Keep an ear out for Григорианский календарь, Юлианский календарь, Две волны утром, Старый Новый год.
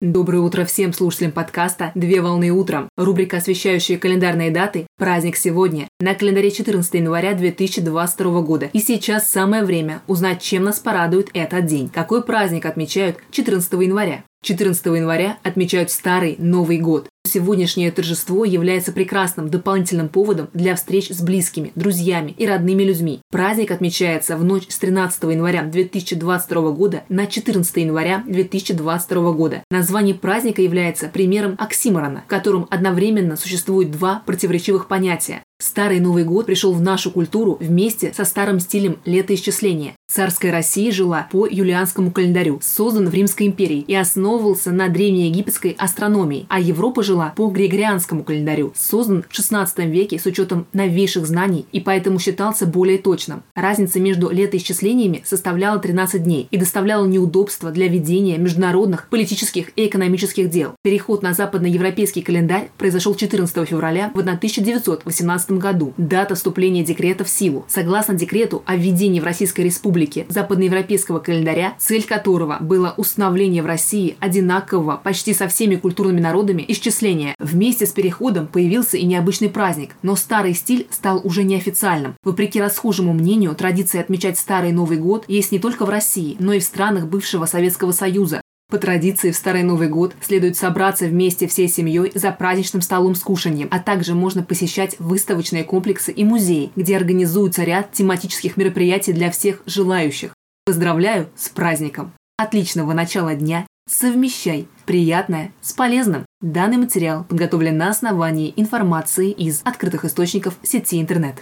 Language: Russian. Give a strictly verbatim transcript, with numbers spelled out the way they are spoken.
Доброе утро всем слушателям подкаста «Две волны утром». Рубрика, освещающая календарные даты, праздник сегодня. На календаре четырнадцатое января две тысячи двадцать второго года. И сейчас самое время узнать, чем нас порадует этот день. Какой праздник отмечают четырнадцатого января? четырнадцатого января отмечают Старый Новый год. Сегодняшнее торжество является прекрасным дополнительным поводом для встреч с близкими, друзьями и родными людьми. Праздник отмечается в ночь с тринадцатого января две тысячи двадцать второго года на четырнадцатое января две тысячи двадцать второго года. Название праздника является примером оксиморона, в котором одновременно существует два противоречивых понятия. Старый Новый год пришел в нашу культуру вместе со старым стилем летоисчисления. Царская Россия жила по Юлианскому календарю, создан в Римской империи и основывался на древнеегипетской астрономии, а Европа жила по Григорианскому календарю, создан в шестнадцатом веке с учетом новейших знаний и поэтому считался более точным. Разница между летоисчислениями составляла тринадцать дней и доставляла неудобства для ведения международных политических и экономических дел. Переход на западноевропейский календарь произошел четырнадцатого февраля в тысяча девятьсот восемнадцатом году, дата вступления декрета в силу. Согласно декрету о введении в Российской Республике западноевропейского календаря, цель которого было установление в России одинакового почти со всеми культурными народами исчисления, вместе с переходом появился и необычный праздник, но старый стиль стал уже неофициальным. Вопреки расхожему мнению, традиция отмечать Старый Новый год есть не только в России, но и в странах бывшего Советского Союза. По традиции в Старый Новый год следует собраться вместе всей семьей за праздничным столом с кушаньем, а также можно посещать выставочные комплексы и музеи, где организуется ряд тематических мероприятий для всех желающих. Поздравляю с праздником! Отличного начала дня! Совмещай приятное с полезным! Данный материал подготовлен на основании информации из открытых источников сети интернет.